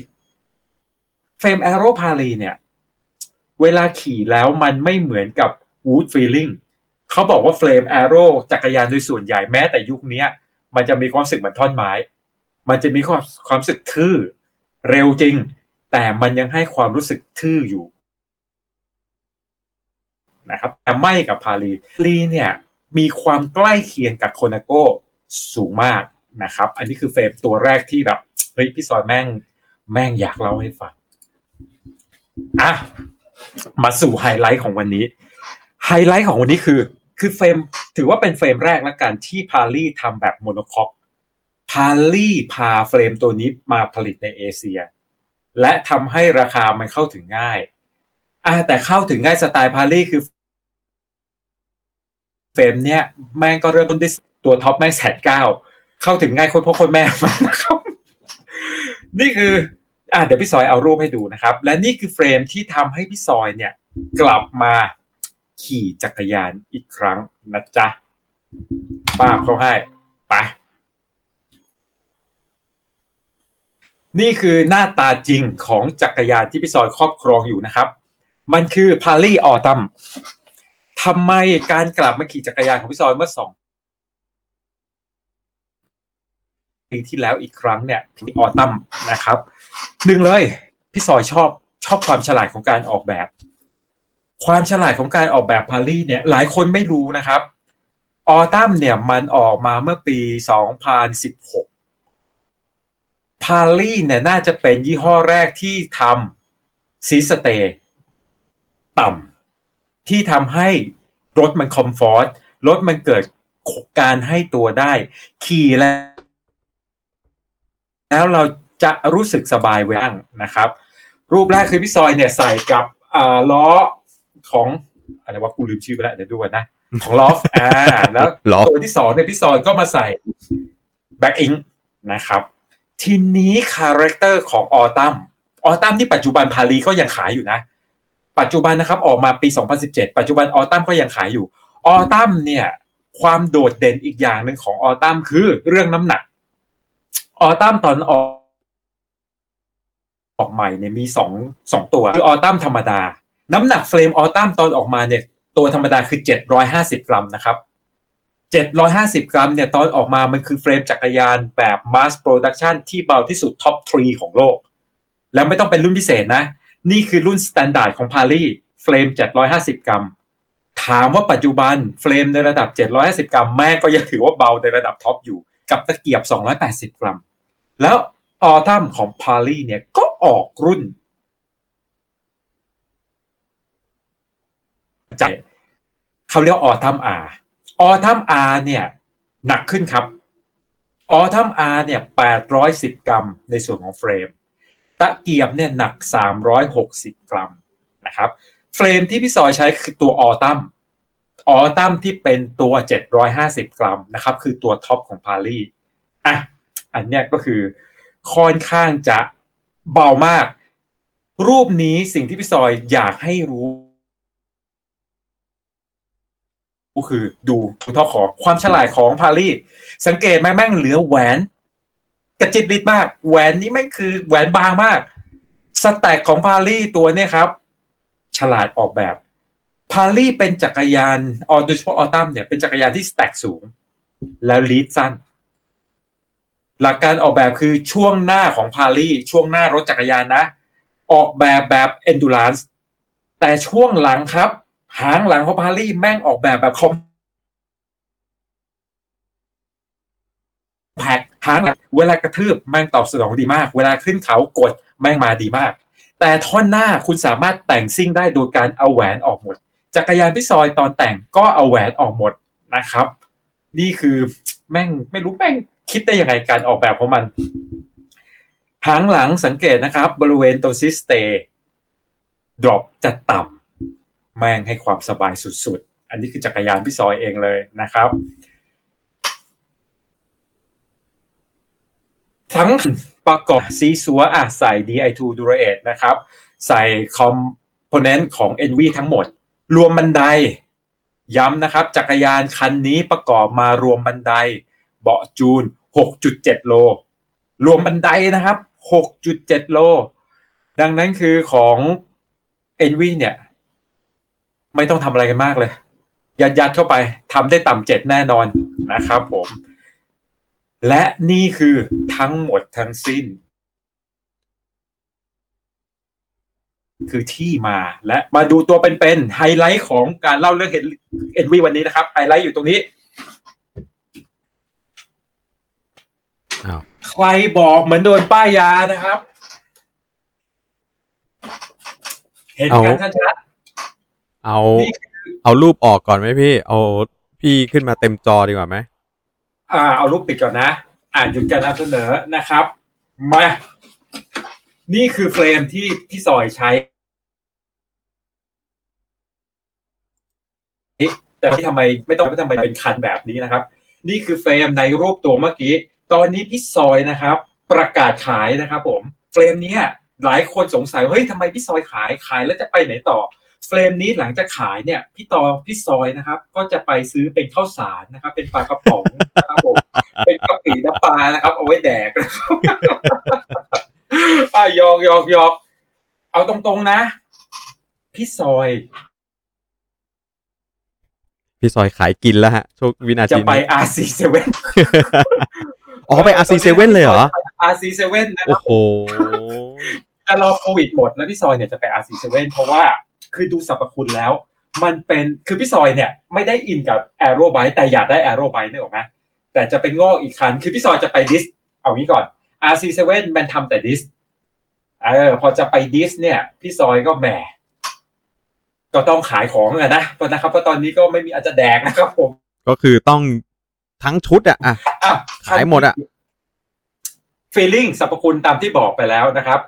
เฟรมแอโร่พาลีเนี่ยเวลาขี่แล้วมันไม่เหมือนกับวูดฟีลลิ่งเขาบอกว่าเฟรมแอโร่จักรยานโดยส่วนใหญ่แม้แต่ยุคนี้มันจะมีความรู้สึกเหมือนท่อนไม้มันจะมีความรู้สึกทื่อเร็วจริงแต่มันยังให้ความรู้สึกทื่ออยู่นะครับแต่ไม่กับพาลีเนี่ย มีความใกล้เคียงกับโคนาโกสูงมากนะครับอันนี้คือเฟรมตัวแรกที่แบบเฮ้ยพี่ซอยแม่งอยากเล่าให้ฟังอ่ะมาสู่ไฮไลท์ของวันนี้ไฮไลท์ของวันนี้คือเฟรมถือว่าเป็นเฟรมแรกละกันที่พาลี่ทำแบบโมโนคอกพาลี่พาเฟรมตัวนี้มาผลิตในเอเชียและทำให้ราคามันเข้าถึงง่ายแต่เข้าถึงง่ายสไตล์พาลี่คือเฟรมเนี้ยแม่งก็เริ่มต้นด้วยตัวท็อปแม่ง109,000เข้าถึงง่ายคนพ่อคนแม่มานะครับนี่คือเดี๋ยวพี่ซอยเอารูปให้ดูนะครับและนี่คือเฟรมที่ทำให้พี่ซอยเนี่ยกลับมาขี่จักรยานอีกครั้งนะจ๊ะป้าเขาให้ไปนี่คือหน้าตาจริงของจักรยานที่พี่ซอยครอบครองอยู่นะครับมันคือพาลี่ออตัมทำไมการกลับมาขี่จักรยานของพี่ซอยเมื่อ2 ปีที่แล้วอีกครั้งเนี่ยที่ออตัมนะครับหนึ่งเลยพี่ซอยชอบความฉลาดของการออกแบบความฉลาดของการออกแบบพาลี่เนี่ยหลายคนไม่รู้นะครับออตัมเนี่ยมันออกมาเมื่อปี2016พาลี่เนี่ยน่าจะเป็นยี่ห้อแรกที่ทำซีสเตย์ต่ำที่ทำให้รถมันคอมฟอร์ตรถมันเกิดการให้ตัวได้ขี่แล้วเราจะรู้สึกสบายเว้งนะครับรูปแรกคือพี่ซอยเนี่ยใส่กับล้อของอะไรวะกูลืมชื่อไปแล้วเดี๋ยวดูก่อนนะของล้อแล้วตัวที่สองเนี่ยพี่ซอยก็มาใส่แบ็คอิงนะครับทีนี้คาแรคเตอร์ของออตัมที่ปัจจุบันพาลีก็ยังขายอยู่นะปัจจุบันนะครับออกมาปี2017ปัจจุบันออตัมก็ยังขายอยู่ออตัมเนี่ยความโดดเด่นอีกอย่างนึงของออตัมคือเรื่องน้ำหนักออตัมตอนออกใหม่เนี่ยมี2ตัวคือออตัมธรรมดาน้ำหนักเฟรมออตัมตอนออกมาเนี่ยตัวธรรมดาคือ750กรัมนะครับ750กรัมเนี่ยตอนออกมามันคือเฟรมจักรยานแบบ Mass Production ที่เบาที่สุดท็อป3ของโลกแล้วไม่ต้องเป็นรุ่นพิเศษนะนี่คือรุ่นสแตนดาร์ดของพาลีเฟรม750กรัมถามว่าปัจจุบันเฟรมในระดับ750กรัมแม่ก็ยังถือว่าเบาในระดับท็อปอยู่กับตะเกียบ280กรัมแล้วออตัมของพาลีเนี่ยก็ออกรุ่นเขาเรียกออตัม R ออตัม R เนี่ยหนักขึ้นครับออตัม R เนี่ย810กรัมในส่วนของเฟรมตะเกียบเนี่ยหนัก360กรัมนะครับเฟรมที่พี่ซอยใช้คือตัวออตัมที่เป็นตัว750กรัมนะครับคือตัวท็อปของพาลีอันเนี้ยก็คือค่อนข้างจะเบามากรูปนี้สิ่งที่พี่ซอยอยากให้รู้ก็คือดูท่อขอความฉลาดของพาลีสังเกตไหมแม่งเหลือแหวนกระจิตริดมากแหวนนี้แม่งคือแหวนบางมากสแต็กของพาลีตัวนี้ครับฉลาดออกแบบพาลีเป็นจักรยานโดยเฉพาะออตัมเนี่ยเป็นจักรยานที่สแต็กสูงแล้วลีดสั้นหลักการออกแบบคือช่วงหน้าของพาลีช่วงหน้ารถจักรยานนะออกแบบ endurance แต่ช่วงหลังครับหางหลังของพาลีแม่งออกแบบcompact หางหลังเวลากระทืบแม่งตอบสนองดีมากเวลาขึ้นเขากดแม่งมาดีมากแต่ท่อนหน้าคุณสามารถแต่งซิ่งได้โดยการเอาแหวนออกหมดจักรยานพี่ซอยตอนแต่งก็เอาแหวนออกหมดนะครับนี่คือแม่งไม่รู้แม่งคิดได้ยังไงการออกแบบของมันหางหลังสังเกตนะครับบริเวณตัวซิสเตย์ดรอปจะต่ำแม่งให้ความสบายสุดๆอันนี้คือจักรยานพี่ซอยเองเลยนะครับทั้งประกอบซีซัวใส่ Di2 Dura8 นะครับใส่คอมโพเนนต์ของ NV ทั้งหมดรวมบันไดย้ำนะครับจักรยานคันนี้ประกอบมารวมบันไดเบาะจูน 6.7 โลรวมบันไดนะครับ 6.7 โลดังนั้นคือของ NV เนี่ยไม่ต้องทำอะไรกันมากเลยยัดเข้าไปทำได้ต่ำ7แน่นอนนะครับผมและนี่คือทั้งหมดทั้งสิ้นคือที่มาและมาดูตัวเป็นๆไฮไลท์ของการเล่าเรื่อง Envy วันนี้นะครับไฮไลท์อยู่ตรงนี้ใครบอกเหมือนโดนป้ายยานะครับเห็นกันชัดๆเอารูปออกก่อนไหมพี่เอาพี่ขึ้นมาเต็มจอดีกว่าไหมเอารูปปิดก่อนนะหยุดการนำเสนอนะครับมานี่คือเฟรมที่ซอยใช้แต่ที่ทำไมเป็นคันแบบนี้นะครับนี่คือเฟรมในรูปตัวเมื่อกี้ตอนนี้พี่ซอยนะครับประกาศขายนะครับผมเฟรมนี้หลายคนสงสัยเฮ้ยทำไมพี่ซอยขายแล้วจะไปไหนต่อเฟรมนี้หลังจากขายเนี่ยพี่ซอยนะครับก็จะไปซื้อเป็นข้าวสารนะครับเป็นปลากระป๋องนะครับผมเป็นกะปิน้ำปลานะครับเอาไว้แดกยอกเอาตรงๆนะพี่ซอยขายกินแล้วฮะทุกวินาทีจะไป RC7 อ๋อไป RC7 เลยเหรอ RC7 นะครับโอ้โหจะรอโควิดหมดแล้วพี่ซอยเนี่ยจะไป RC7 เพราะว่าคือดูสรรพคุณแล้วมันเป็นคือพี่ซอยเนี่ยไม่ได้อินกับ Aero Bike แต่อยากได้ Aero Bike นึกออกมั้ยแต่จะไปงอกอีกคันคือพี่ซอยจะไปดิสเอางี้ก่อน RC7 มันทำแต่ดิสพอจะไปดิสเนี่ยพี่ซอยก็แหมก็ต้องขายของอ่ะนะเพราะนะครับเพราะตอนนี้ก็ไม่มีอาจจะแดกนะครับผมก็คือต้องทั้งชุดอ่ะขายหมดอ่ะฟีลลิ่งสรรพคุณตามที่บอกไปแล้วนะครับ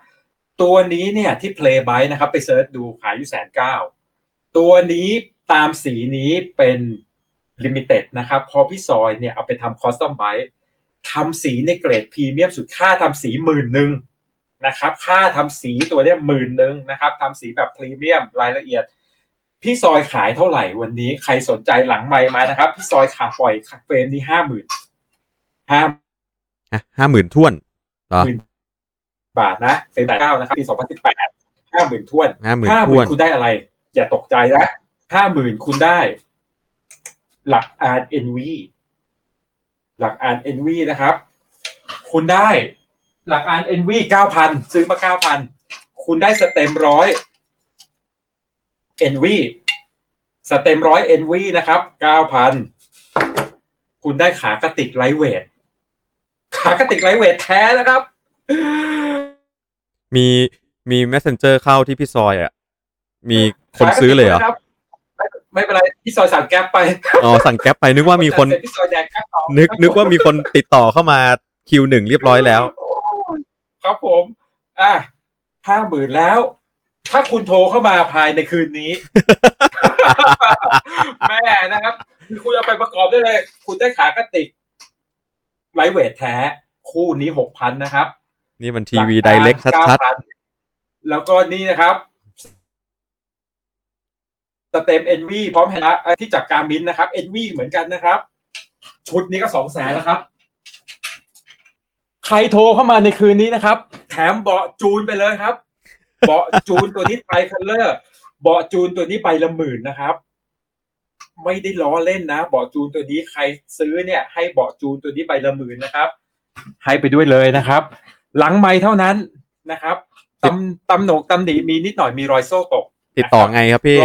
ตัวนี้เนี่ยที่ Play Bike นะครับไปเสิร์ชดูขายอยู่ 190,000 ตัวนี้ตามสีนี้เป็น Limited นะครับพอพี่ซอยเนี่ยเอาไปทำ Custom Bike ทำสีในเกรดพรีเมียมสุดค่าทำสี 10,000 นะครับค่าทำสีตัวเนี้ย 10,000 นะครับทำสีแบบพรีเมียมรายละเอียดพี่ซอยขายเท่าไหร่วันนี้ใครสนใจหลังไมค์มานะครับพี่ซอยขายปล่อยเฟรมนี้ 50,000 ถ้วนต่อบาทนะเฟรม9นะครับปี2018 50,000 ถ้วน 50,000 คุณได้อะไรอย่าตกใจนะ 50,000 คุณได้หลัก RNV หลัก RNV นะครับคุณได้หลัก RNV 9,000 ซื้อมา 9,000 คุณได้สเต็ม100NV สเต็ม100 NV นะครับ 9,000 คุณได้ขากระติกไลท์เวทแท้นะครับมี Messenger เข้าที่พี่ซอยอ่ะมีคนซื้อเลยเหรอไม่เป็นไรพี่ซอยสั่งแก๊ปไปสั่งแก๊ปไปนึกว่ามีคนนึกว่ามีคนติดต่อเข้ามาคิว1เรียบร้อยแล้วครับผม50,000 แล้วถ้าคุณโทรเข้ามาภายในคืนนี้ แม่นะครับคุณเอาไปประกอบได้เลยคุณได้ขากระติกไลท์เวทแท้คู่นี้ 6,000 นะครับนี่มันทีวีไดเรกชัดๆแล้วก็นี่นะครับสเต็ม NV พร้อมแฮนด์ที่จากการมินนะครับ NV เหมือนกันนะครับชุดนี้ก็ 200,000 แล้วครับใครโทรเข้ามาในคืนนี้นะครับแถมเบาะจูนไปเลยครับเบาะจูนตัวนี้ไทคัลเลอร์เบาะจูนตัวนี้ไปละ10,000นะครับไม่ได้ล้อเล่นนะเบาะจูนตัวนี้ใครซื้อเนี่ยให้เบาะจูนตัวนี้ไปละ10,000นะครับให้ไปด้วยเลยนะครับหลังไมค์เท่านั้นนะครับตำหนิมีนิดหน่อยมีรอยโซ่ตกติดต่อไงครับพี่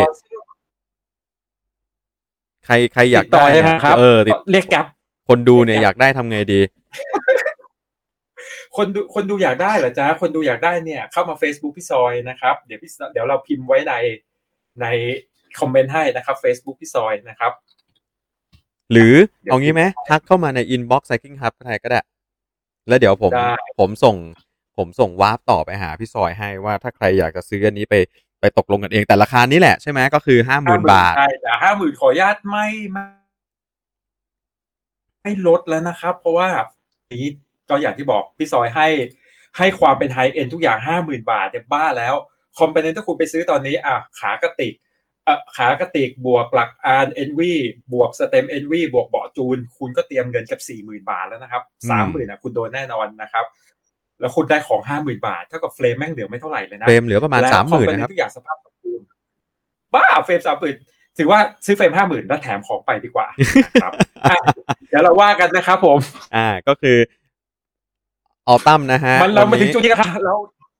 ใครอยากได้นะครับเรียกแก๊ปคนดูเนี่ยอยากได้ทำไงดีคนดูอยากได้เหรอจ๊ะคนดูอยากได้เนี่ยเข้ามา Facebook พี่ซอยนะครับเดี๋ยวเราพิมพ์ไว้ในคอมเมนต์ให้นะครับ Facebook พี่ซอยนะครับหรือเอางี้มั้ยทักเข้ามาใน Inbox Cycling Hub ก็ได้แล้วเดี๋ยวผมส่งวาร์ปต่อไปหาพี่ซอยให้ว่าถ้าใครอยากจะซื้ออันนี้ไปตกลงกันเองแต่ราคานี้แหละใช่มั้ยก็คือ 50,000 บาทใช่แต่ 50,000 ขออนุญาตไม่ลดแล้วนะครับเพราะว่าก็อย่างที่บอกพี่ซอยให้ความเป็นไฮเอ็นทุกอย่าง 50,000 บาทเนี่ยบ้าแล้วคอมโพเนนต์ถ้าคุณไปซื้อตอนนี้ขากระติกบวกหลัก RNV บวกสเต็ม NV บวกเบาะจูนคุณก็เตรียมเงินกับ 40,000 บาทแล้วนะครับ 30,000 น่ะคุณโดนแน่นอนนะครับแล้วคุณได้ของ 50,000 บาทเท่ากับเฟรมแม่งเหลือไม่เท่าไหร่เลยนะเฟรมเหลือประมาณ 30,000 นะครับทุกอย่างสภาพคูณบ้าเฟรม 30,000 ถือว่าซื้อเฟรม 50,000 แล้วแถมของไปดีกว่านะครับเดี๋ยวเราว่ากันนะครับผมก็คือออตั้มนะฮะเรามาถึงจุดนี้ครับเรา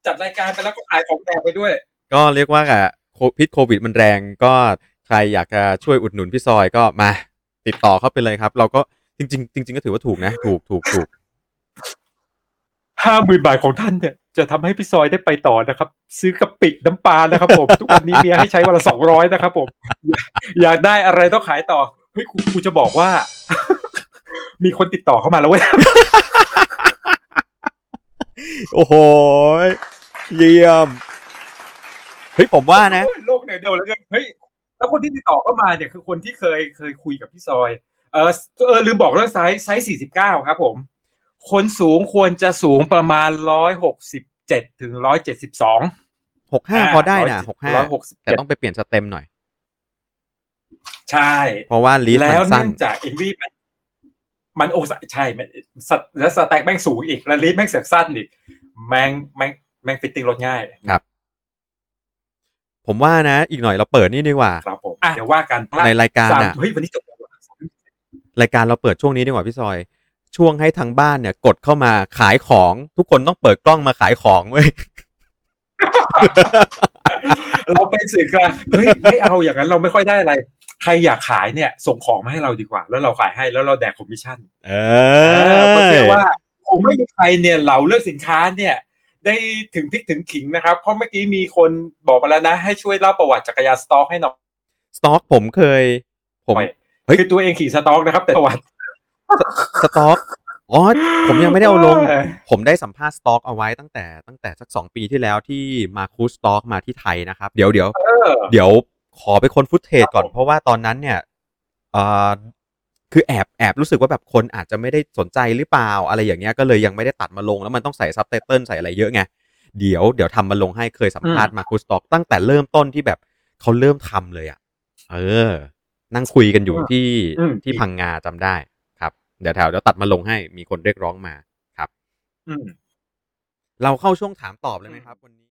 จัดรายการไปแล้วก็ขายของแรงไปด้วยก็เรียกว่าพิษโควิดมันแรงก็ใ ใครอยากจะช่วยอุดหนุนพี่ซอยก็มาติดต่อเข้าไปเลยครับเราก็จริงๆก็ถือว่าถูกนะถูก 50,000 บาทของท่านเนี่ยจะทำให้พี่ซอยได้ไปต่อนะครับซื้อกะปิน้ำปลานะครับผม ทุกวันนี้เมียให้ใช้วันละ200นะครับผม อยากได้อะไรต้องขายต่อเฮ้ยกูจะบอกว่า มีคนติดต่อเข้ามาแล้วเว้ย โอ้โหเยี่ยมเฮ้ยผมว่านะโลกไหนเดียวแล้วกันเฮ้ยแล้วคนที่ติดต่อเข้ามาเนี่ยคือคนที่เคยคุยกับพี่ซอยลืมบอกเรื่องไซส์49ครับผมคนสูงควรจะสูงประมาณ167ถึง172 65พอได้นะ65แต่ต้องไปเปลี่ยนสเต็มหน่อยใช่เพราะว่าลีสมันสั้นจาก MV มันโอ้ใช่แล้วสแต็กแม่งสูงอีกแล้วลีสแม่งเสือกสั้นอีกแม่งฟิตติ้งลดง่ายครับผมว่านะอีกหน่อยเราเปิดนี่ดีกว่าครับผมเดี๋ยวว่ากันในรายการอ่ะเฮ้ยวันนี้จบรายการเราเปิดช่วงนี้ดีกว่าพี่ซอยช่วงให้ทางบ้านเนี่ยกดเข้ามาขายของทุกคนต้องเปิดกล้องมาขายของเว้ย เราเป็นสื่อกลางเฮ้ยไม่เอาอย่างนั้นเราไม่ค่อยได้อะไรใครอยากขายเนี่ยส่งของมาให้เราดีกว่าแล้วเราขายให้แล้วเราแดกคอมมิชชั่นเพราะเชื่อว่าคงไม่มีใครเนี่ยเราเลือกสินค้าเนี่ยได้ถึงพริกถึงขิงนะครับเพราะเมื่อกี้มีคนบอกมาแล้วนะให้ช่วยเล่าประวัติจักรยานสต็อกให้หน่อยสต็อกผมเฮ้ยตัวเองขี่สต็อกนะครับแต่ประวัติสต็อกอ๋อผมยังไม่ได้เอาลงผมได้สัมภาษณ์สต็อกเอาไว้ตั้งแต่สัก2ปีที่แล้วที่มาคูสต็อกมาที่ไทยนะครับเดี๋ยวขอไปค้นฟุตเทจก่อนเพราะว่าตอนนั้นเนี่ยคือแอบรู้สึกว่าแบบคนอาจจะไม่ได้สนใจหรือเปล่าอะไรอย่างเงี้ยก็เลยยังไม่ได้ตัดมาลงแล้วมันต้องใส่ซับไตเติลใส่อะไรเยอะไงเดี๋ยวทำมาลงให้เคยสัมภาษณ์มาคูสต็อกตั้งแต่เริ่มต้นที่แบบเขาเริ่มทำเลยอ่ะนั่งคุยกันอยู่ที่พังงาจำได้ครับเดี๋ยวตัดมาลงให้มีคนเรียกร้องมาครับเราเข้าช่วงถามตอบเลยไหมครับวันนี้